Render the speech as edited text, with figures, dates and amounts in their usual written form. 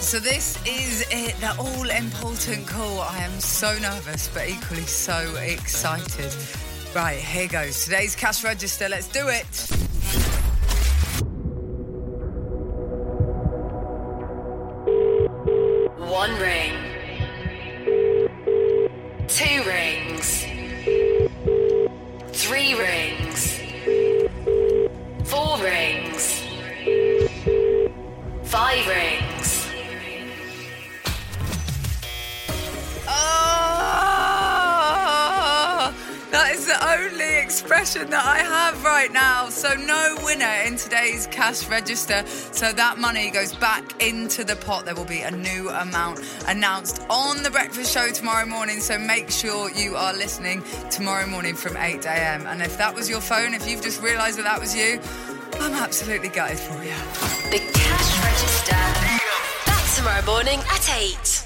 So this is it, the all-important call. I am so nervous, but equally so excited. Right, here goes. Today's Cash Register. Let's do it. One ring. Two rings. Three rings. Four rings. Five rings. Oh, that is the only expression that I have right now. So no winner in today's Cash Register. So that money goes back into the pot. There will be a new amount announced on The Breakfast Show tomorrow morning. So make sure you are listening tomorrow morning from 8 a.m. And if that was your phone, if you've just realised that that was you, I'm absolutely gutted for you. The Cash Register. Back tomorrow morning at 8.